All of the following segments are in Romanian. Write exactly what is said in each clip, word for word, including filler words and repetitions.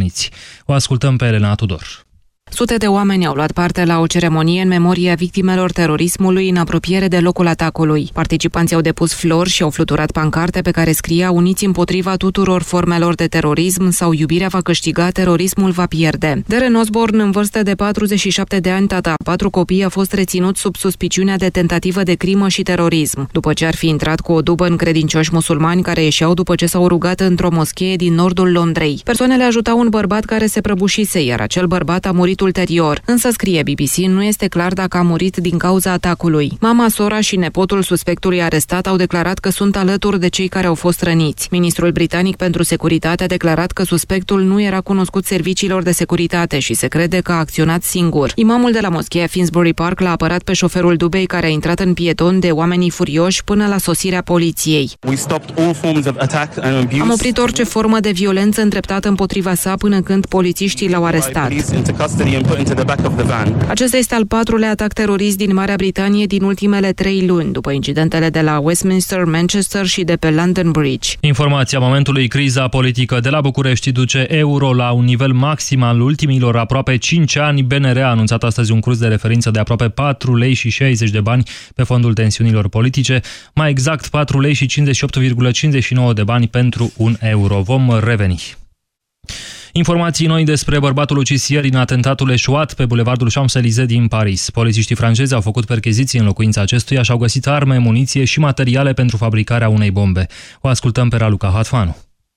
răniți. O ascultăm pe Elena Tudor. Sute de oameni au luat parte la o ceremonie în memoria victimelor terorismului în apropiere de locul atacului. Participanții au depus flori și au fluturat pancarte pe care scria "Uniți împotriva tuturor formelor de terorism" sau "Iubirea va câștiga, terorismul va pierde". Deren Osborne, în vârstă de patruzeci și șapte de ani, tata a patru copii, a fost reținut sub suspiciunea de tentativă de crimă și terorism, după ce ar fi intrat cu o dubă în credincioși musulmani care ieșeau după ce s-au rugat într-o moschee din nordul Londrei. Persoanele ajutau un bărbat care se prăbușise, iar acel bărbat a murit ulterior, însă, scrie B B C, nu este clar dacă a murit din cauza atacului. Mama, sora și nepotul suspectului arestat au declarat că sunt alături de cei care au fost răniți. Ministrul britanic pentru securitate a declarat că suspectul nu era cunoscut serviciilor de securitate și se crede că a acționat singur. Imamul de la moschea Finsbury Park l-a apărat pe șoferul dubei care a intrat în pieton de oamenii furioși până la sosirea poliției. Am oprit orice formă de violență îndreptată împotriva sa până când polițiștii l-au arestat. Acesta este al patrulea atac terorist din Marea Britanie din ultimele trei luni, după incidentele de la Westminster, Manchester și de pe London Bridge. Informația momentului: criza politică de la București duce euro la un nivel maxim al ultimilor aproape cinci ani. B N R a anunțat astăzi un curs de referință de aproape patru lei și șaizeci de bani pe fondul tensiunilor politice, mai exact patru lei și cincizeci și opt virgulă cincizeci și nouă de bani pentru un euro. Vom reveni. Informații noi despre bărbatul ucis ieri în atentatul eșuat pe bulevardul Champs-Élysées din Paris. Polițiștii francezi au făcut percheziții în locuința acestuia și au găsit arme, muniție și materiale pentru fabricarea unei bombe. O ascultăm pe Raluca Hatfanu.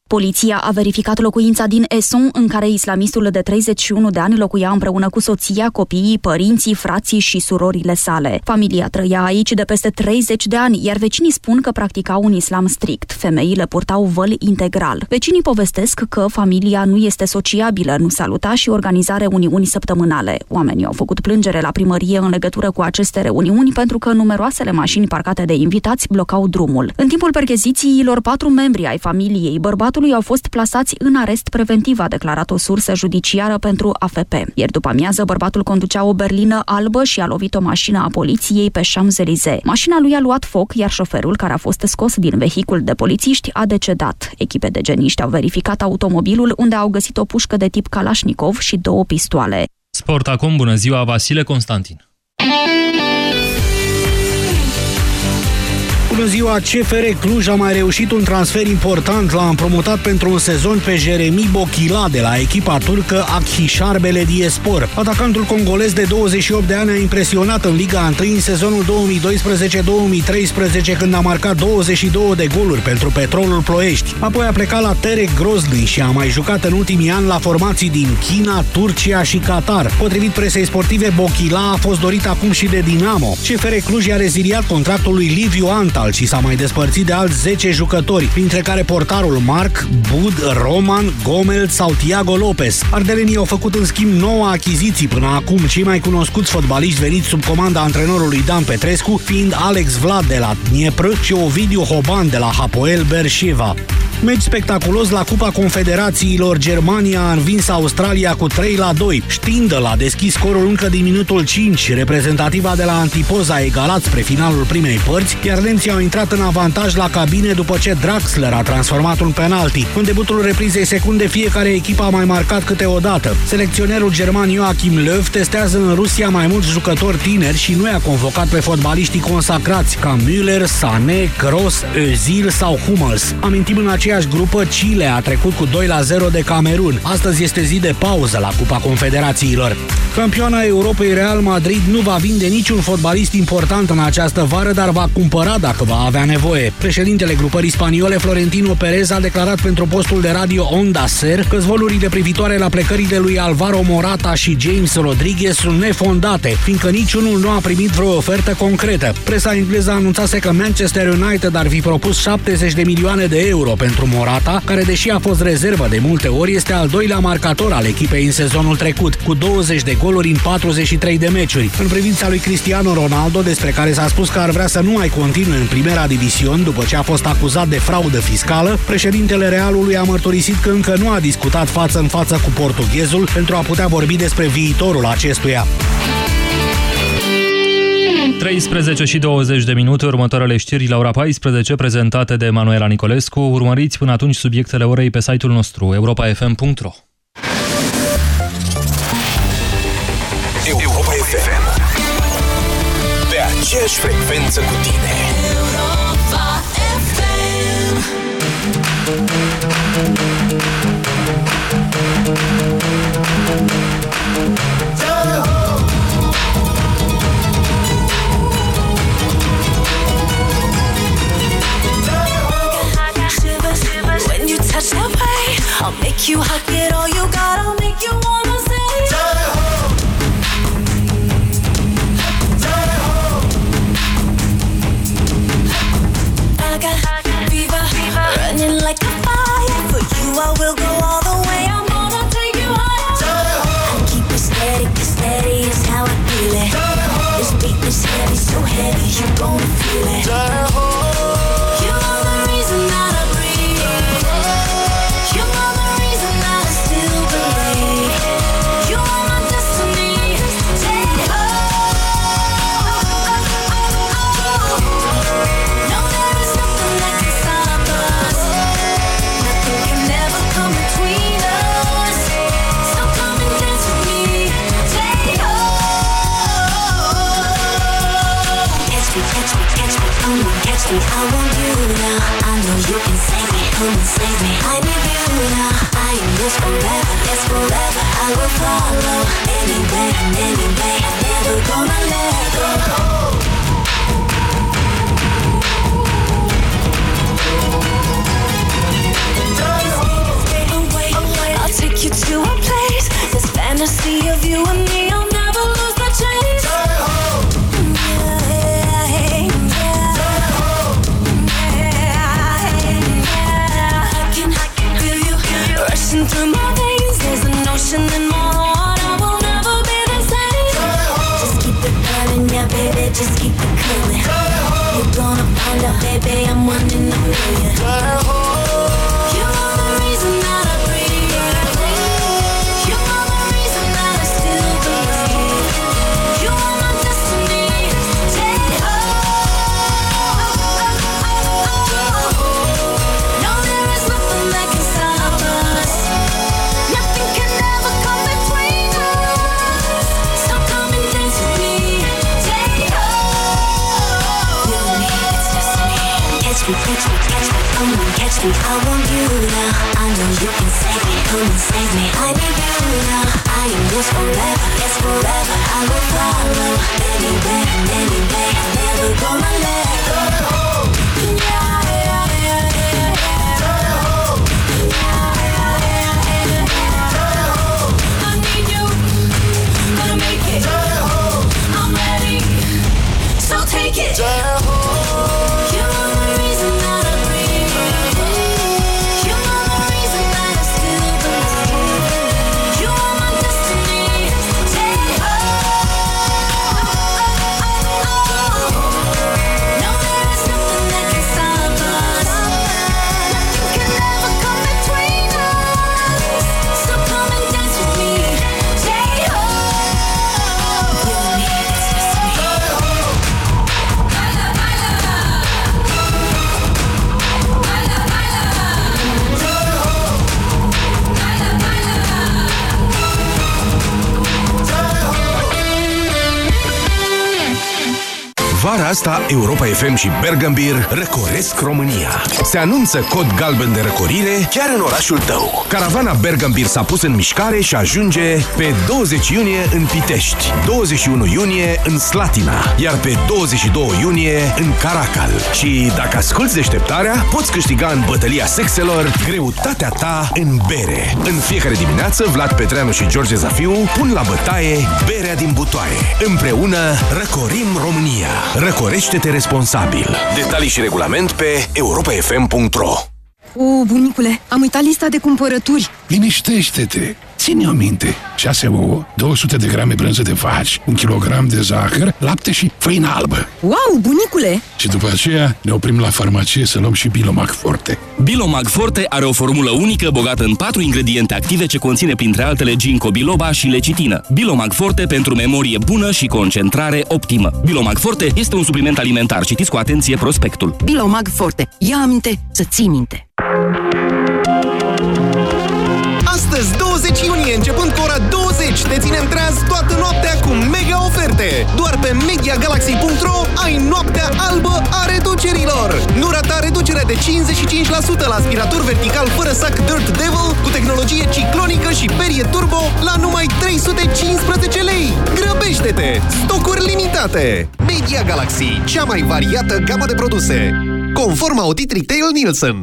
Poliția a verificat locuința din Eson, în care islamistul de treizeci și unu de ani locuia împreună cu soția, copiii, părinții, frații și surorile sale. Familia trăia aici de peste treizeci de ani, iar vecinii spun că practicau un islam strict. Femeile purtau văl integral. Vecinii povestesc că familia nu este sociabilă, nu saluta și organiza reuniuni săptămânale. Oamenii au făcut plângere la primărie în legătură cu aceste reuniuni pentru că numeroasele mașini parcate de invitați blocau drumul. În timpul perchezițiilor, patru membri ai familiei bărbatului au fost plasați în arest preventiv, a declarat o sursă judiciară pentru A F P. Ieri după amiază, bărbatul conducea o berlină albă și a lovit o mașină a poliției pe Champs-Élysées. Mașina lui a luat foc, iar șoferul, care a fost scos din vehicul de polițiști, a decedat. Echipe de geniști au verificat automobilul, unde au găsit o pușcă de tip Kalashnikov și două pistoale. Sport acum. Bună ziua, Vasile Constantin! Bună ziua! C F R Cluj a mai reușit un transfer important. L-a împrumutat pentru un sezon pe Jeremy Bokhila de la echipa turcă Akhisar Belediyespor. Atacantul congolez de douăzeci și opt de ani a impresionat în Liga unu în sezonul două mii doisprezece două mii treisprezece, când a marcat douăzeci și două de goluri pentru Petrolul Ploiești. Apoi a plecat la Terek Grozny și a mai jucat în ultimii ani la formații din China, Turcia și Qatar. Potrivit presei sportive, Bokhila a fost dorit acum și de Dinamo. C F R Cluj a reziliat contractul lui Liviu Anta și s-a mai despărțit de alți zece jucători, printre care portarul Marc Bud, Roman Gomel sau Thiago Lopez. Ardelenii au făcut în schimb nouă achiziții până acum, cei mai cunoscuți fotbaliști veniți sub comanda antrenorului Dan Petrescu fiind Alex Vlad de la Dniepr și Ovidiu Hoban de la Hapoel Berșeva. Meci spectaculos la Cupa Confederațiilor. Germania a învins Australia cu trei la doi. Stindl a deschis scorul încă din minutul cinci. Reprezentativa de la Antipoza a egalat spre finalul primei părți, iar nemții au intrat în avantaj la cabine după ce Draxler a transformat un penalti. În debutul reprizei secunde, fiecare echipă a mai marcat câte o dată. Selecționerul german Joachim Löw testează în Rusia mai mulți jucători tineri și nu i-a convocat pe fotbaliștii consacrați ca Müller, Sané, Kroos, Özil sau Hummels. Amintim, în aceeași grupă, Chile a trecut cu doi la zero de Camerun. Astăzi este zi de pauză la Cupa Confederațiilor. Campioana Europei, Real Madrid, nu va vinde niciun fotbalist important în această vară, dar va cumpăra dacă va avea nevoie. Președintele grupării spaniole, Florentino Perez, a declarat pentru postul de radio Onda Ser că zvolurile privitoare la plecările lui Alvaro Morata și James Rodriguez sunt nefondate, fiindcă niciunul nu a primit vreo ofertă concretă. Presa engleză anunțase că Manchester United ar fi propus șaptezeci de milioane de euro pentru Morata, care, deși a fost rezervă de multe ori, este al doilea marcator al echipei în sezonul trecut, cu douăzeci de goluri în patruzeci și trei de meciuri. În privința lui Cristiano Ronaldo, despre care s-a spus că ar vrea să nu mai continue în Primera División după ce a fost acuzat de fraudă fiscală, președintele Realului a mărturisit că încă nu a discutat față în față cu portughezul pentru a putea vorbi despre viitorul acestuia. treisprezece și douăzeci de minute, următoarele știri la ora paisprezece, prezentate de Manuela Nicolescu. Urmăriți până atunci subiectele orei pe site-ul nostru, europa f m punct r o. Europa F M. Pe aceeași frecvență cu tine. Europa F M. When you touch that way, I'll make you hot, get all you got, I'll make you wanna say. I got fever, fever, running like a fire. For you I will go all the way, I'm gonna take you higher. I keep it steady, cause steady is how I feel it. This beat is heavy, so heavy, you gon' feel it. You are the reason that I breathe. You are the reason that I still believe. You are my destiny, take it all. Catch me, I want you now. I know you can save me, come and save me. I need you now. I am yours forever, it's forever. I will follow anywhere and any way. I'm never gonna let go. Away, away. I'll take you to a place. This fantasy of you and me, I'll never lose the chase. Through my veins, there's an ocean in my heart. I will never be the same. Just keep it burning, yeah, baby. Just keep it coolin'. You're gonna find out, baby. I'm one in a million. You are the reason that I breathe. You are the reason that I still believe. You are my destiny. Take it all. No, there is nothing that can stop us. Catch me, catch me, catch me, come on, catch me. I want you now. I know you can save me, come and save me. I need you now. I am yours forever, yes forever. I will follow anywhere and any way. I'm never gonna let go. Yeah, yeah, yeah, yeah, yeah, yeah, yeah. I need you, gonna make it. I'm ready, so take it. Vara asta, Europa F M și Bergenbier răcoresc România. Se anunță cod galben de răcorire chiar în orașul tău. Caravana Bergenbier s-a pus în mișcare și ajunge pe douăzeci iunie în Pitești, douăzeci și unu iunie în Slatina, iar pe douăzeci și doi iunie în Caracal. Și dacă asculți deșteptarea, poți câștiga în bătălia sexelor greutatea ta în bere. În fiecare dimineață, Vlad Petreanu și George Zafiu pun la bătaie berea din butoaie. Împreună răcorim România. Răcorește-te responsabil. Detalii și regulament pe europa f m punct r o. O, bunicule, am uitat lista de cumpărături. Liniștește-te! Ține-o minte! șase ouă, două sute de grame brânză de vaci, un kilogram de zahăr, lapte și făină albă. Wow, bunicule! Și după aceea ne oprim la farmacie să luăm și Bilomag Forte. Bilomag Forte are o formulă unică bogată în patru ingrediente active ce conține printre altele ginkgo biloba și lecitină. Bilomag Forte pentru memorie bună și concentrare optimă. Bilomag Forte este un supliment alimentar. Citiți cu atenție prospectul. Bilomag Forte. Ia aminte să ții minte. astăzi, douăzeci iunie, începând cu ora douăzeci, te ținem treaz toată noaptea cu mega oferte. Doar pe media galaxy punct ro ai noaptea albă a reducerilor. Nu rata reducerea de cincizeci și cinci la sută la aspirator vertical fără sac Dirt Devil cu tehnologie ciclonică și perie turbo la numai trei sute cincisprezece lei. Grăbește-te! Stocuri limitate! Media Galaxy, cea mai variată gamă de produse. Conform audit retail Nielsen.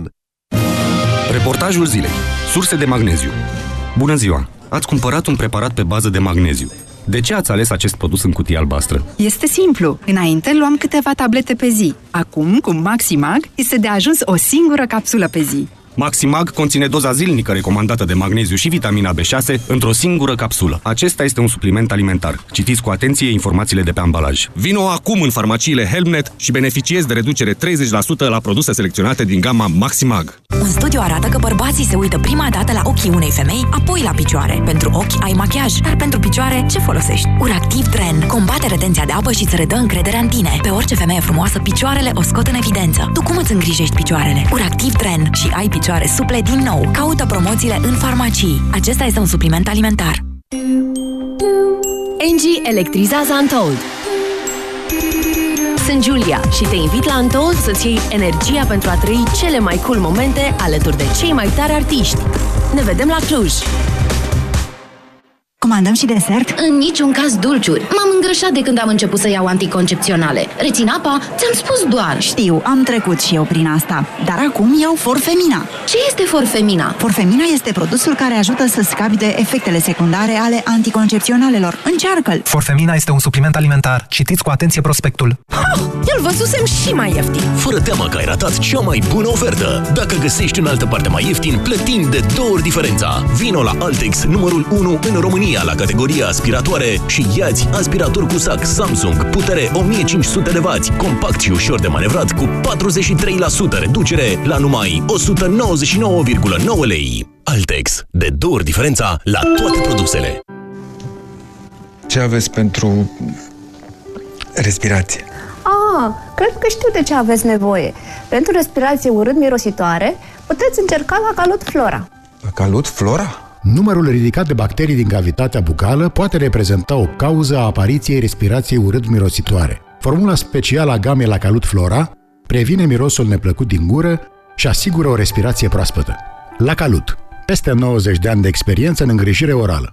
Reportajul zilei. Surse de magneziu. Bună ziua! Ați cumpărat un preparat pe bază de magneziu. De ce ați ales acest produs în cutie albastră? Este simplu. Înainte luam câteva tablete pe zi. Acum, cu MaxiMag, este de ajuns o singură capsulă pe zi. MaxiMag conține doza zilnică recomandată de magneziu și vitamina B șase într-o singură capsulă. Acesta este un supliment alimentar. Citiți cu atenție informațiile de pe ambalaj. Vino acum în farmaciile Helmnet și beneficiezi de reducere treizeci la sută la produse selecționate din gama MaxiMag. Un studiu arată că bărbații se uită prima dată la ochii unei femei, apoi la picioare. Pentru ochi ai machiaj, dar pentru picioare ce folosești? Uractiv Trend combate retenția de apă și îți redă încrederea în tine. Pe orice femeie frumoasă, picioarele o scot în evidență. Tu cum îți îngrijești picioarele? Uractiv Trend și ai picioare suple din nou. Caută promoțiile în farmacii. Acesta este un supliment alimentar. Engie electrizează Untold. Sunt Giulia și te invit la Untold să-ți iei energia pentru a trăi cele mai cool momente alături de cei mai tari artiști. Ne vedem la Cluj! Comandăm și desert? În niciun caz dulciuri. M-am îngrășat de când am început să iau anticoncepționale. Rețin apa? Ți-am spus doar. Știu, am trecut și eu prin asta. Dar acum iau Forfemina. Ce este Forfemina? Forfemina este produsul care ajută să scapi de efectele secundare ale anticoncepționalelor. Încearcă-l! Forfemina este un supliment alimentar. Citiți cu atenție prospectul. Ah, îl văzusem și mai ieftin. Fără teamă că ai ratat cea mai bună ofertă. Dacă găsești în altă parte mai ieftin, plătim de două ori diferența. Vino la Altex, numărul unu în România, la categoria aspiratoare și ia-ți aspirator cu sac Samsung, putere o mie cinci sute de wați, compact și ușor de manevrat, cu patruzeci și trei la sută reducere la numai o sută nouăzeci și nouă virgulă nouă lei. Altex. De două ori diferența la toate produsele. Ce aveți pentru respirație? Ah, cred că știu de ce aveți nevoie. Pentru respirație urât-mirositoare, puteți încerca la Calut Flora. La Calut Flora? Numărul ridicat de bacterii din cavitatea bucală poate reprezenta o cauză a apariției respirației urât-mirositoare. Formula specială a gamei la Calut Flora previne mirosul neplăcut din gură și asigură o respirație proaspătă. La Calut. Peste nouăzeci de ani de experiență în îngrijire orală.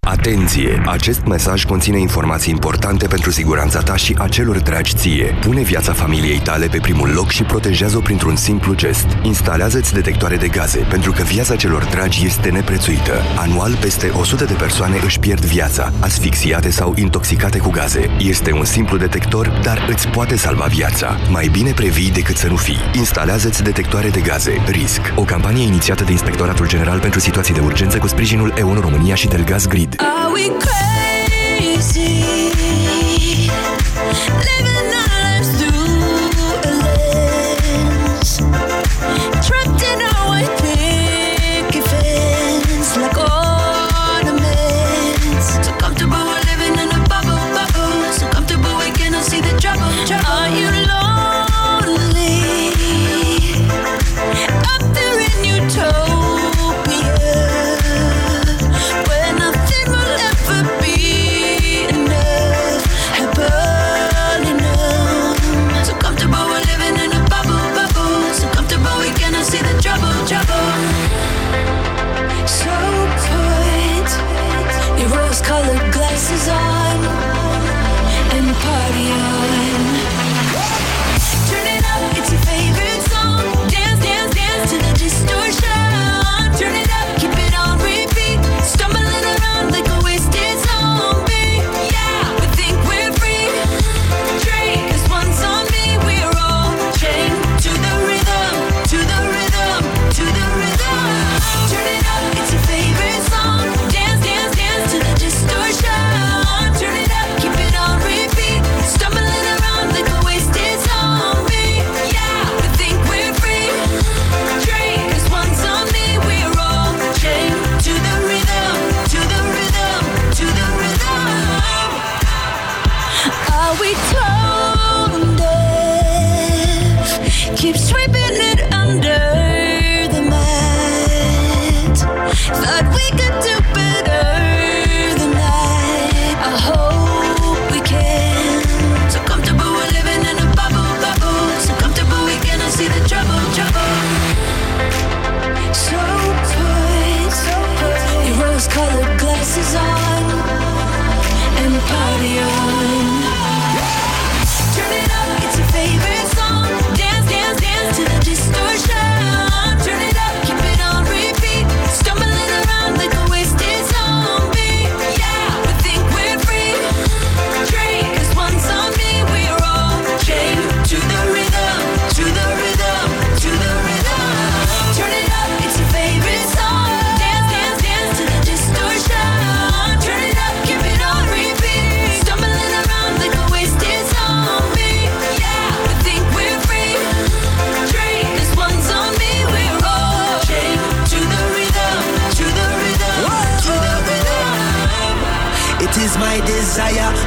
Atenție! Acest mesaj conține informații importante pentru siguranța ta și a celor dragi ție. Pune viața familiei tale pe primul loc și protejează-o printr-un simplu gest. Instalează-ți detectoare de gaze, pentru că viața celor dragi este neprețuită. Anual, peste o sută de persoane își pierd viața, asfixiate sau intoxicate cu gaze. Este un simplu detector, dar îți poate salva viața. Mai bine previi decât să nu fii. Instalează-ți detectoare de gaze. RISC. O campanie inițiată de Inspectoratul General pentru Situații de Urgență cu sprijinul EON România și Delgaz Grid. Are we crazy? Living our lives through a lens, trapped in our picket fence like ornaments. So comfortable we're living in a bubble, bubble. So comfortable we cannot see the trouble, trouble. Are you lonely? Up there in utopia. When nothing will ever be enough.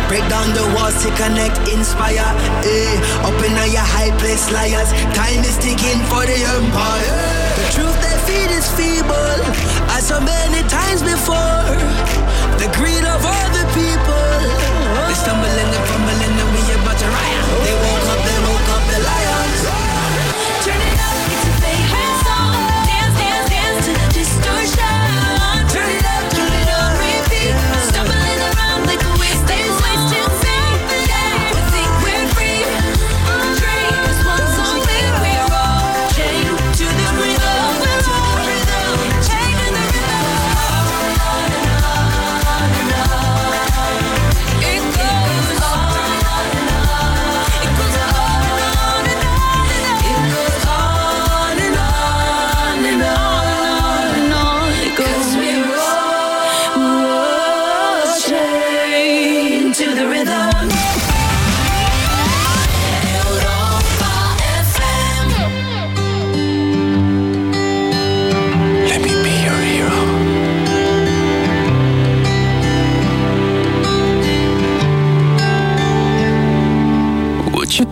Break down the walls to connect, inspire. Eh, open up your high place, liars. Time is ticking for the empire. The truth they feed is feeble, as so many times before. The greed of all the people. They stumble and they fumble and we about to riot. They woke up, they woke up, the lions. Turn it up, it's a favorite song. Dance, dance, dance to the distortion. Turn it up, turn it up, repeat. Stumbling around like a wasted.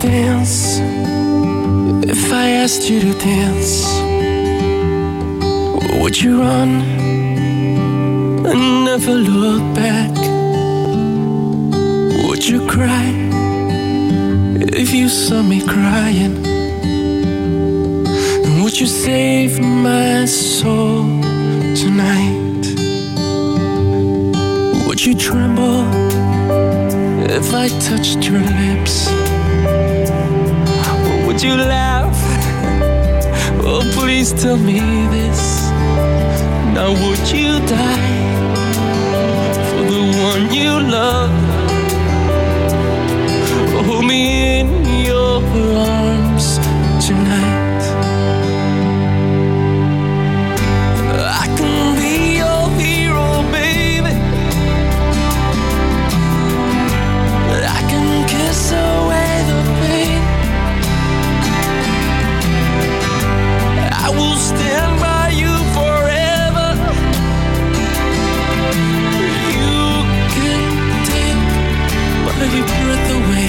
Dance, if I asked you to dance, would you run and never look back? Would you cry if you saw me crying? And would you save my soul tonight? Would you tremble if I touched your lips? Would you laugh? Oh, please tell me this. Now would you die for the one you love? Hold me in your arms tonight. I can be your hero, baby. I can kiss away the pain. I will stand by you forever. You can take my breath away.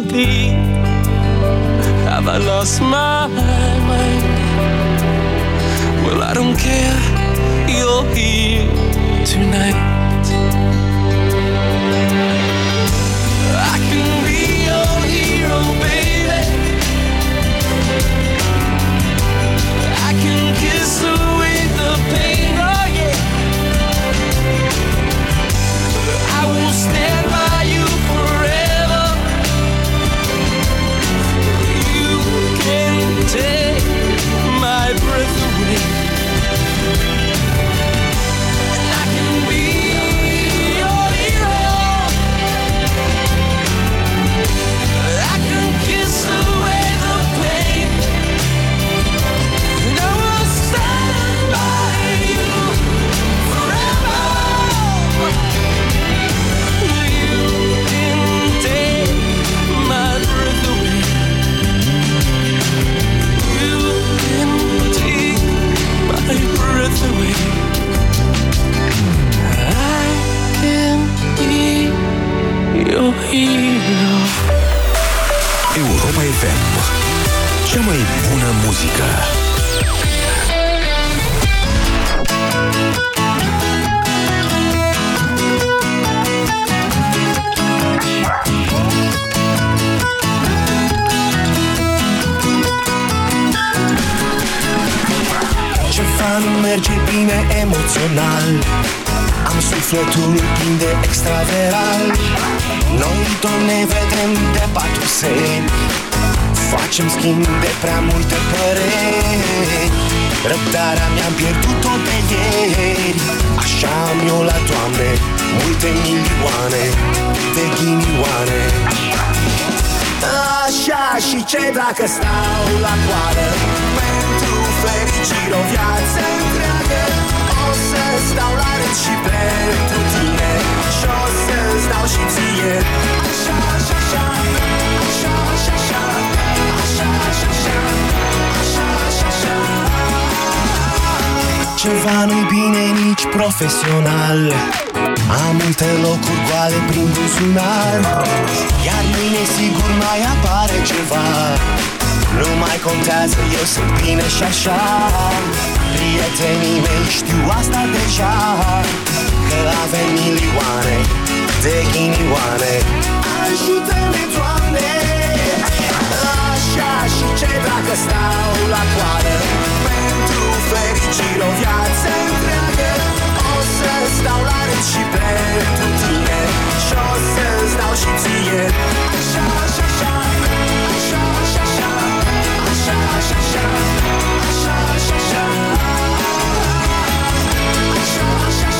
to be? Have I lost my mind? Well, I don't care, you're here tonight. I can be your hero, baby. I can kiss away the pain, oh yeah. I will stand by. Take my breath away. And I can be your hero. I can kiss away the pain. And I will stand by you forever. You can take my breath away. Take my breath away. I can be your hero. Europa F M, cea mai bună muzică. Merge bine emoțional, am sufletul plin de extraveral. Noi tot ne vedem de patruzeni, facem schimb de prea multe păreri. Răbdarea mi-am pierdut-o pe ieri, așa am eu la toamne, multe milioane de ghinioane. Așa și ce dacă stau la coadă pentru fericire o viață întreagă. O să stau la rând și pentru tine și o să-ți dau și ție. Așa, așa, așa, așa, așa, așa, așa, așa, așa, așa, așa, așa. Ceva nu-i bine nici profesional, am multe locuri goale prin buzunar, iar mâine sigur mai apare ceva. Nu mai contează, eu sunt bine și așa. Prietenii mei știu asta deja, că avem milioane de ghinioane. Ajută-ne, Doamne! Așa și ce dacă stau la coadă pentru fericire o viață întreagă. O să-ți dau la rând și pentru tine și o să-ți dau și ție. Așa, așa, așa, așa, așa, așa, așa, așa, așa, așa, așa, așa, așa,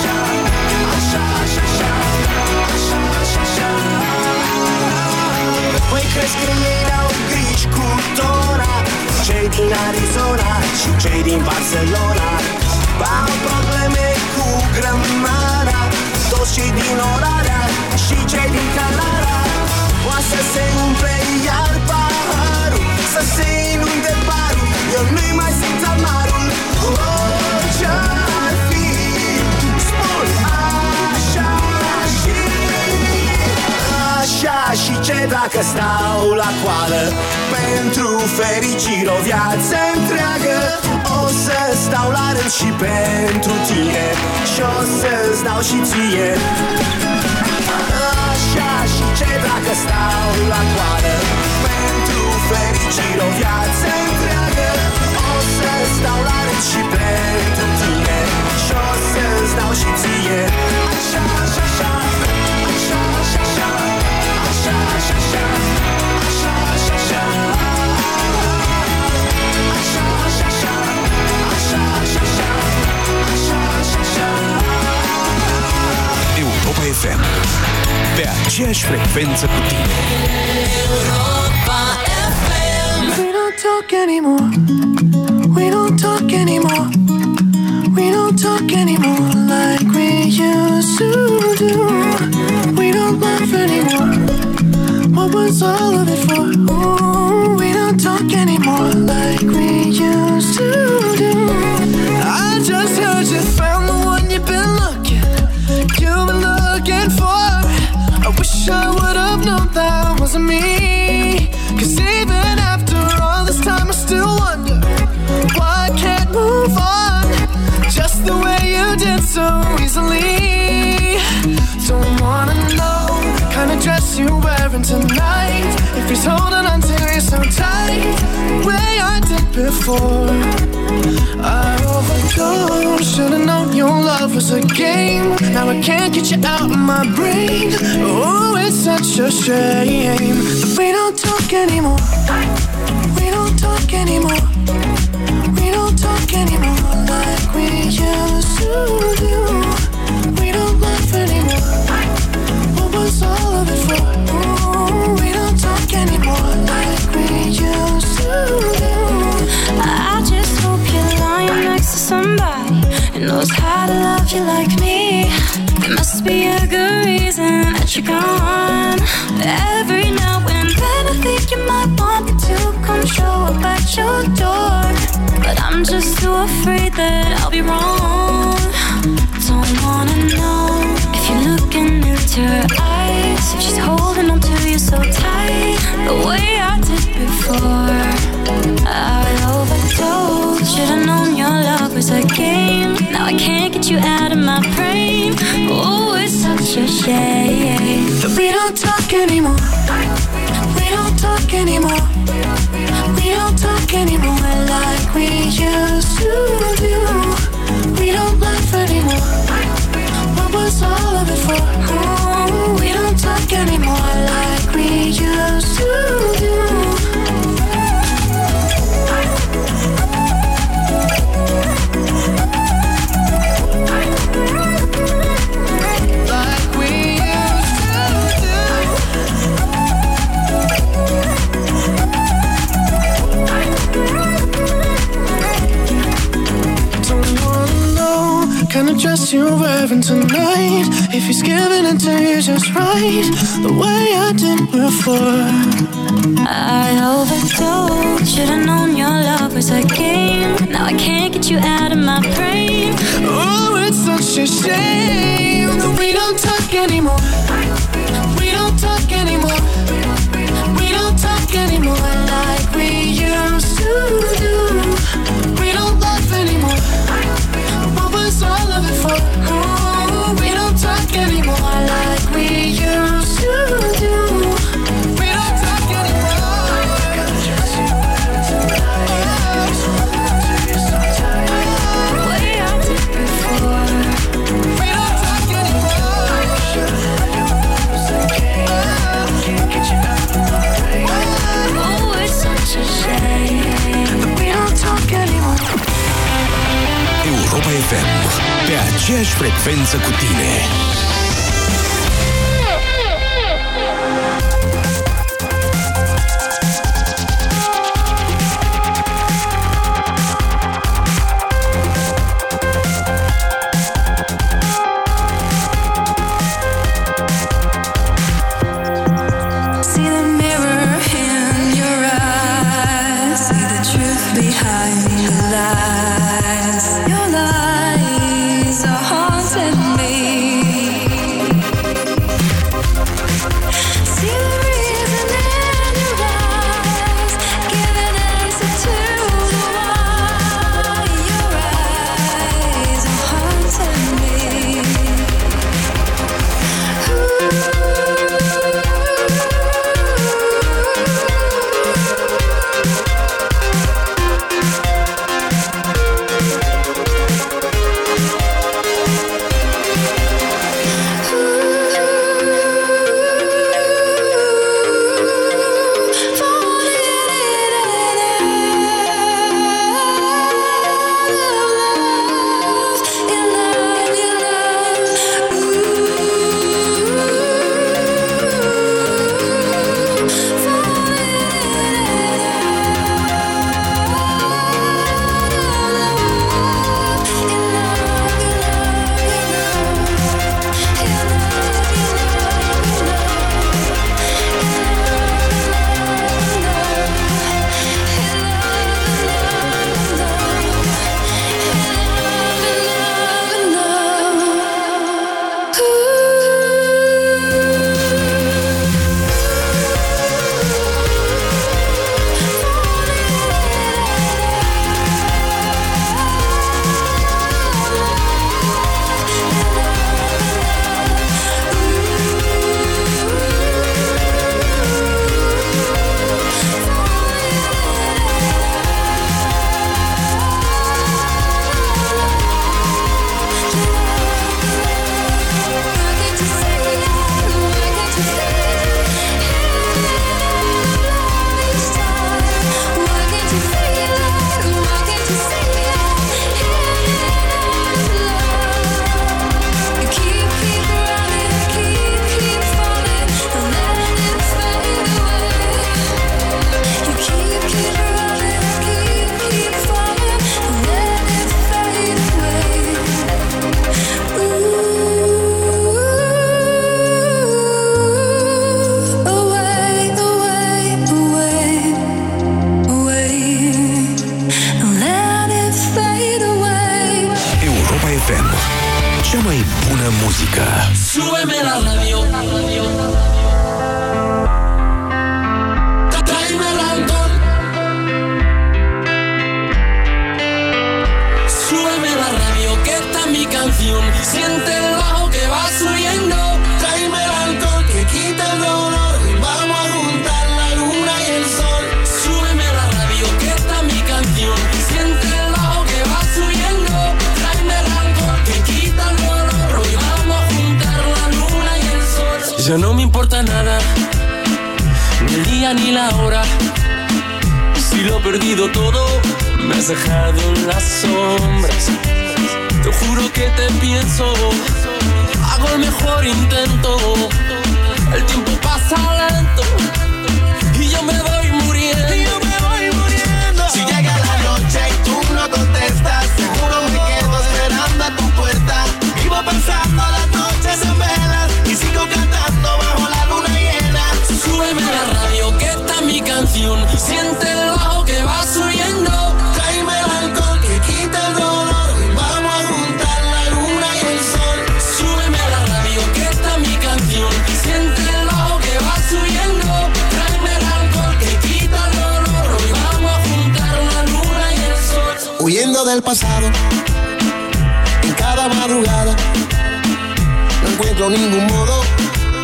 așa, așa, așa, așa, așa, așa, așa. Păi crezi că ei n-au griji cu tora, cei din Arizona și cei din Barcelona. Au probleme cu grămara, toți cei din Orarea și cei din Canara. Poate să se umple iar paharul, să se inunde barul, eu nu-i mai simt amarul. Orice-ar fi, spun așa și așa și ce dacă stau la coadă pentru fericire o viață întreagă. O să-ți stau la rând și pentru tine și o să-ți dau și ție. Așa și ce dacă stau la coadă pentru fericire o viață întreagă. O să-ți stau la rând și pentru tine și o să-ți dau și ție. Așa, așa, așa, așa, așa, așa, așa, așa, așa, așa, așa, așa. Europa F M, pe aceeași frecvență cu tine. Europa F M. We don't talk anymore, we don't talk anymore, we don't talk anymore like we used to do. We don't laugh anymore, what was all of it for? Ooh, we don't talk anymore like we used to do. I just heard you found the one you've been looking, you've been looking for. I wish I would've known that wasn't me. 'Cause even after all this time I still wonder why I can't move on, just the way you did so easily. Don't wanna know kind of dress you're wearing tonight, if he's holding on to you so tight the way I did before. I overdosed, should've known your love was a game, now I can't get you out of my brain. Oh, it's such a shame. We don't talk anymore, we don't talk anymore, we don't talk anymore like we used to do. We don't love anymore, all of it for. Ooh, we don't talk anymore like we used to do. I just hope you're lying next to somebody who knows how to love you like me. There must be a good reason that you're gone. Every now and then I think you might want me to come show up at your door, but I'm just too afraid that I'll be wrong. Don't wanna know if you're looking into her eyes, if she's holding on to you so tight the way I did before. I overdosed, should've known your love was a game, now I can't get you out of my brain. Oh, it's such a shame that we don't talk anymore, we don't talk anymore, we don't talk anymore like we used to do. We don't laugh anymore, what's all of it for? Ooh, we don't talk anymore like we used to do. Like we used to do. Don't wanna know kind of dress you're wearing tonight, if he's giving it to you just right, the way I did before. I overdosed, should've known your love was a game, now I can't get you out of my brain. Oh, it's such a shame that we don't talk anymore, we don't talk anymore, we don't talk anymore like we used to do. We don't love anymore, what was all of it for? Oh, we don't talk anymore like we used to do. We don't talk anymore, way I did before. We don't talk anymore, oh, it's such a shame. We don't talk anymore. Europa F M, pe aceeași frecvență cu tine. Send me muzică. Súbeme la radio. Tráeme el alcohol. Súbeme la radio, que esta es mi canción. Siente el bajo que va subiendo. Tráeme el alcohol, que quita el dolor. Vamos a juntar la luna y el sol. Súbeme la radio, que esta es mi canción. Siente el bajo que va subiendo. Tráeme el alcohol, que quita el dolor. Hoy vamos a juntar la luna y el sol. Ya no me importa nada, ni el día ni la hora. Si lo he perdido todo, me has dejado en las sombras. Te juro que te pienso, hago el mejor intento. El tiempo pasa lento y yo me voy muriendo. Y yo me voy muriendo. Si llega la noche y tú no contestas, seguro me quedo esperando a tu puerta. Vivo pensando las noches en velas y sigo cantando bajo la luna llena. Súbeme la radio, que esta es mi canción. Siente el bajo que va subiendo. Tráeme el alcohol que quita el dolor. Vamos a juntar la luna y el sol. Súbeme la radio, que esta es mi canción. Siente el bajo que va subiendo. Tráeme el alcohol que quita el dolor. Hoy vamos a juntar la luna y el sol. Huyendo del pasado, en cada madrugada, no encuentro ningún modo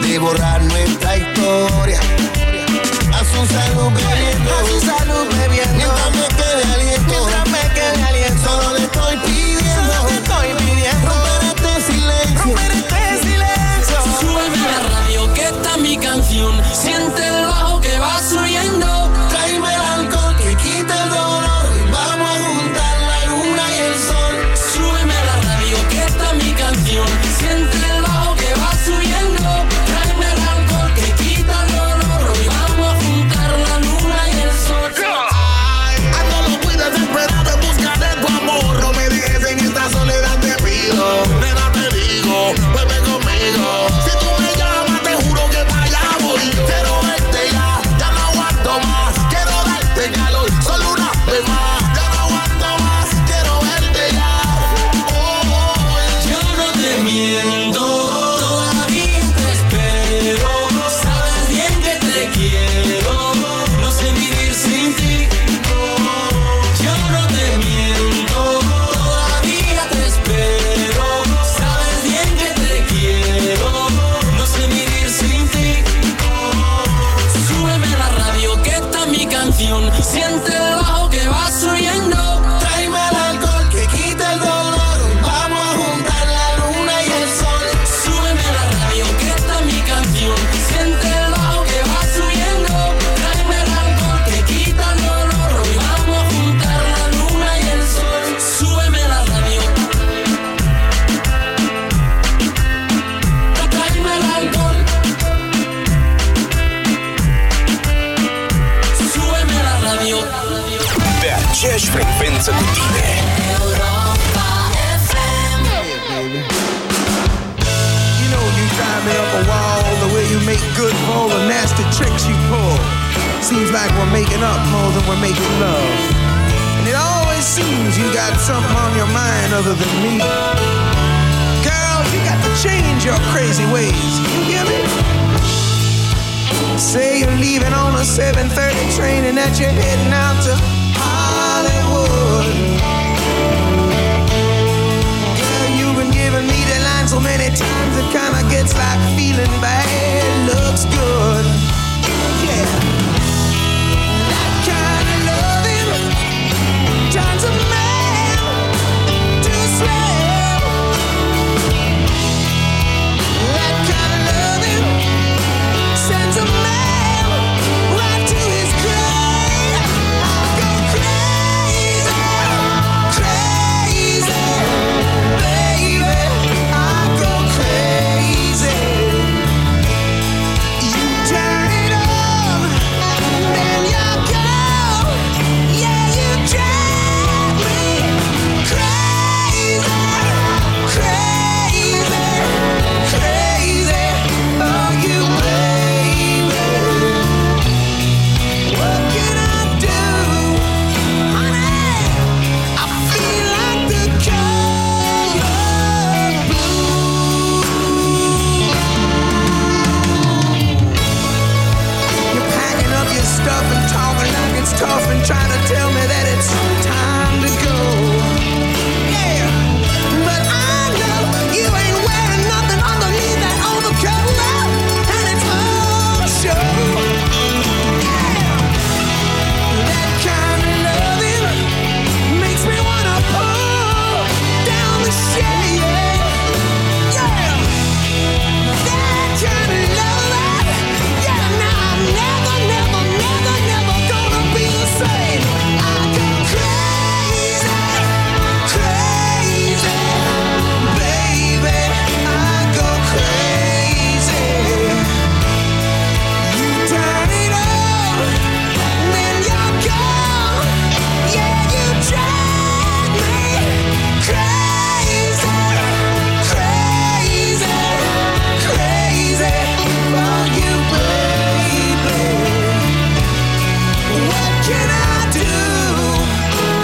de borrar nuestra historia. A su salud bebiendo, a su salud bebiendo, mientras me quede aliento, mientras me quede aliento. Solo le estoy pidiendo, solo le estoy pidiendo, romper este silencio, romper este silencio. Súbeme la radio, que esta es mi canción. Siente el bajo que va subiendo. Tráeme el alcohol que quita el dolor. Vamos a juntar la luna y el sol. Súbeme la radio, que esta es mi canción. Siente el bajo que va subiendo. stuff and talking like it's tough and trying to tell me that it's time to go. Yeah, but I know you ain't wearing nothing underneath that overcoat, and it's all a show. Yeah, that kind of loving makes me wanna pull down the shade. Yeah, that kind of loving. Yeah, now I'm never, never, never, never gonna be the same. I go crazy, crazy, baby. I go crazy. You turn it on, then you're gone. Yeah, you drive me crazy, crazy, crazy for you, baby. What can I do?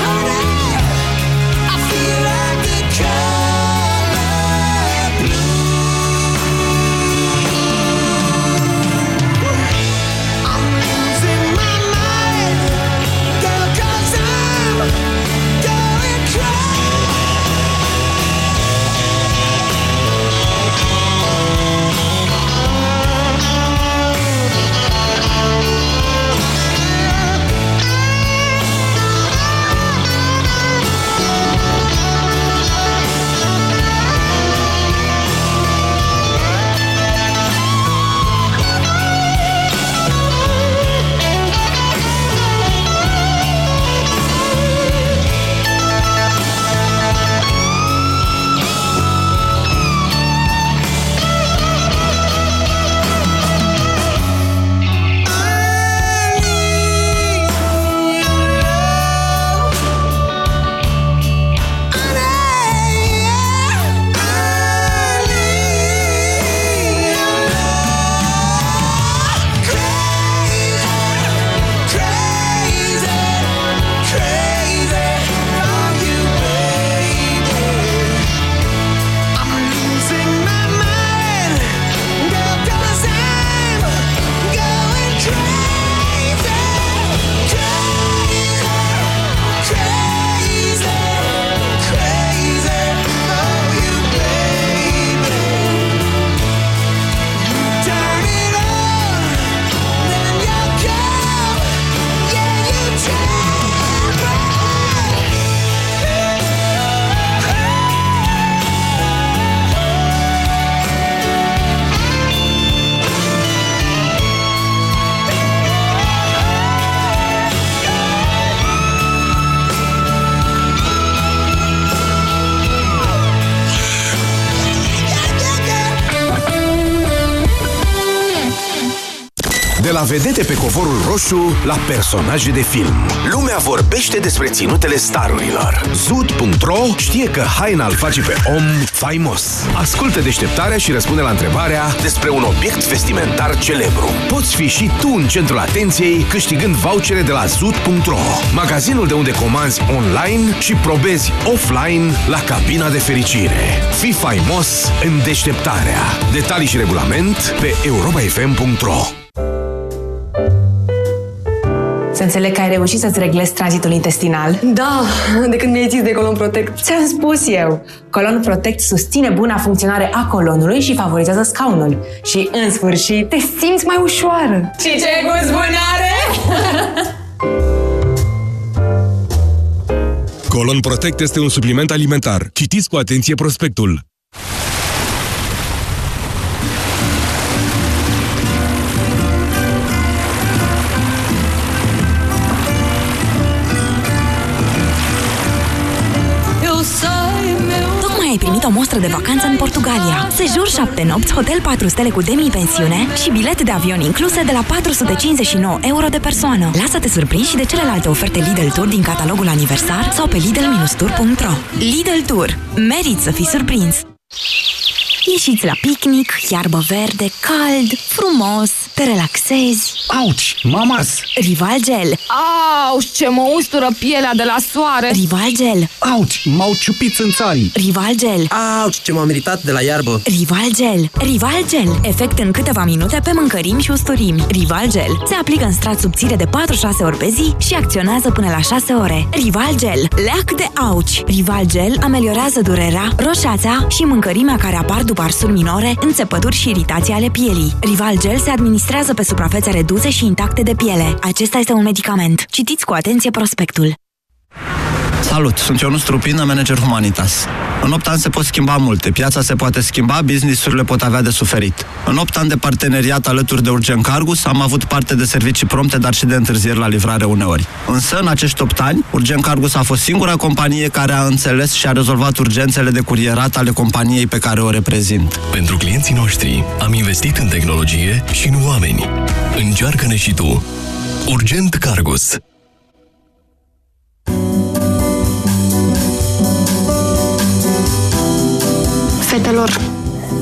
Honey, I feel like the color blue. I'm losing my mind, girl, 'cause I'm going la vedete pe covorul roșu, la personaje de film. Lumea vorbește despre ținutele starurilor. Zut punct ro știe că haina îl face pe om faimos. Ascultă deșteptarea și răspunde la întrebarea despre un obiect vestimentar celebru. Poți fi și tu în centrul atenției câștigând vouchere de la zut punct ro, magazinul de unde comanzi online și probezi offline la cabina de fericire. Fii faimos în deșteptarea. Detalii și regulament pe europa punct f m punct ro. Să înțeleg că ai reușit să-ți reglezi tranzitul intestinal. Da, de când mi-ai zis de Colon Protect. Ți-am spus eu. Colon Protect susține buna funcționare a colonului și favorizează scaunul. Și, în sfârșit, te simți mai ușoară. Și ce gust bun are! Colon Protect este un supliment alimentar. Citiți cu atenție prospectul. O mostră de vacanță în Portugalia. Sejur șapte nopți, hotel patru stele cu demi-pensiune și bilet de avion incluse de la patru sute cincizeci și nouă euro de persoană. Lasă-te surprins și de celelalte oferte Lidl Tour din catalogul aniversar sau pe lidl dash tour punct ro. Lidl Tour. Merit să fii surprins! Ieșiți la picnic, iarbă verde, cald, frumos, te relaxezi... Auci, mamas! Rival Gel. Auci, ce mă ustură pielea de la soare! Rival Gel. Auci, m-au ciupit țânțarii! Rival Gel. Auci, ce m-am meritat de la iarbă! Rival Gel. Rival Gel. Efect în câteva minute pe mâncărimi și usturimi. Rival Gel. Se aplică în strat subțire de patru șase ori pe zi și acționează până la șase ore. Rival Gel. Leac de auci. Rival Gel ameliorează durerea, roșața și mâncărimea care apar după arsuri minore, înțepături și iritații ale pielii. Rival Gel se administrează pe suprafețe reduse și intacte de piele. Acesta este un medicament. Citiți cu atenție prospectul. Salut, sunt Ionuț Trupină, manager Humanitas. În opt ani se pot schimba multe, piața se poate schimba, business-urile pot avea de suferit. În opt ani de parteneriat alături de Urgent Cargus am avut parte de servicii prompte, dar și de întârzieri la livrare uneori. Însă, în acești opt ani, Urgent Cargus a fost singura companie care a înțeles și a rezolvat urgențele de curierat ale companiei pe care o reprezint. Pentru clienții noștri, am investit în tehnologie și în oameni. Încearcă-ne și tu! Urgent Cargus. Fetelor,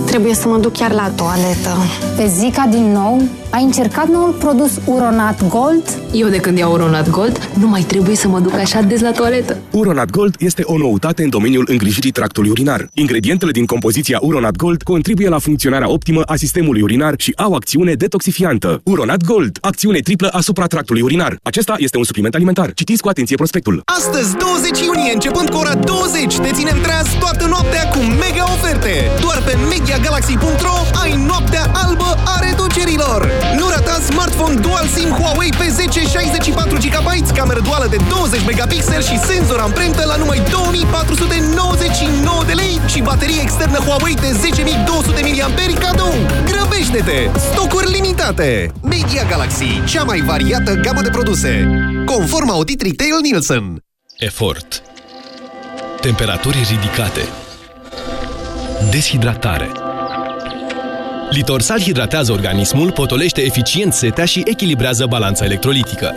trebuie să mă duc chiar la toaletă. Pe Zica din nou, ai încercat noul produs Uronat Gold? Eu de când iau Uronat Gold, nu mai trebuie să mă duc așa des la toaletă. Uronat Gold este o noutate în domeniul îngrijirii tractului urinar. Ingredientele din compoziția Uronat Gold contribuie la funcționarea optimă a sistemului urinar și au acțiune detoxifiantă. Uronat Gold, acțiune triplă asupra tractului urinar. Acesta este un supliment alimentar. Citiți cu atenție prospectul. Astăzi, douăzeci iunie, începând cu ora douăzeci, te ținem treaz toată noaptea cu mega oferte. Doar pe media galaxy punct ro ai noaptea albă a reducerilor. Nu rata smartphone dual SIM Huawei P zece șaizeci și patru de gigabyte, cameră duală de douăzeci megapixeli și senzor amprentă la numai două mii patru sute nouăzeci și nouă de lei și baterie externă Huawei de zece mii două sute miliamperi cadou. Grăbește-te! Stocuri limitate! Media Galaxy, cea mai variată gamă de produse. Conform audit retail Nielsen. Efort. Temperaturi ridicate. Deshidratare. Litorsal hidratează organismul, potolește eficient setea și echilibrează balanța electrolitică.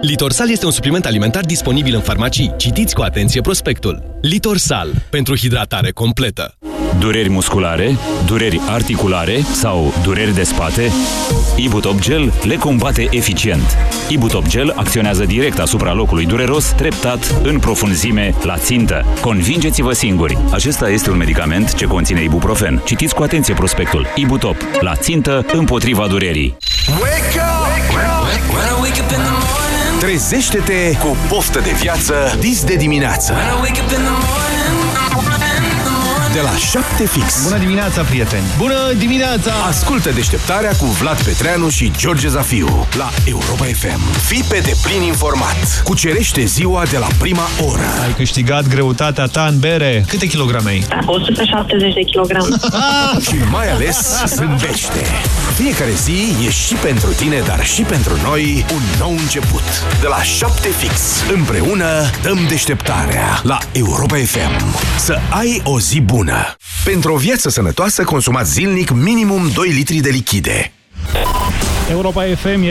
Litorsal este un supliment alimentar disponibil în farmacii. Citiți cu atenție prospectul. Litorsal, pentru hidratare completă. Dureri musculare, dureri articulare sau dureri de spate? Ibutop Gel le combate eficient. Ibutop Gel acționează direct asupra locului dureros, treptat, în profunzime, la țintă. Convingeți-vă singuri! Acesta este un medicament ce conține ibuprofen. Citiți cu atenție prospectul. Ibutop. La țintă, împotriva durerii. Wake up! Wake up! Wake up! Trezește-te cu poftă de viață dis de dimineață. De la șapte fix. Bună dimineața, prieteni! Bună dimineața! Ascultă Deșteptarea cu Vlad Petreanu și George Zafiu la Europa F M. Fii pe deplin informat. Cucerește ziua de la prima oră. Ai câștigat greutatea ta în bere. Câte kilograme ai? o sută șaptezeci de kilograme. Și mai ales zâmbește. Fiecare zi e și pentru tine, dar și pentru noi un nou început. De la șapte fix. Împreună dăm Deșteptarea la Europa F M. Să ai o zi bună! Pentru o viață sănătoasă, consumați zilnic minimum doi litri de lichide. Europa F M este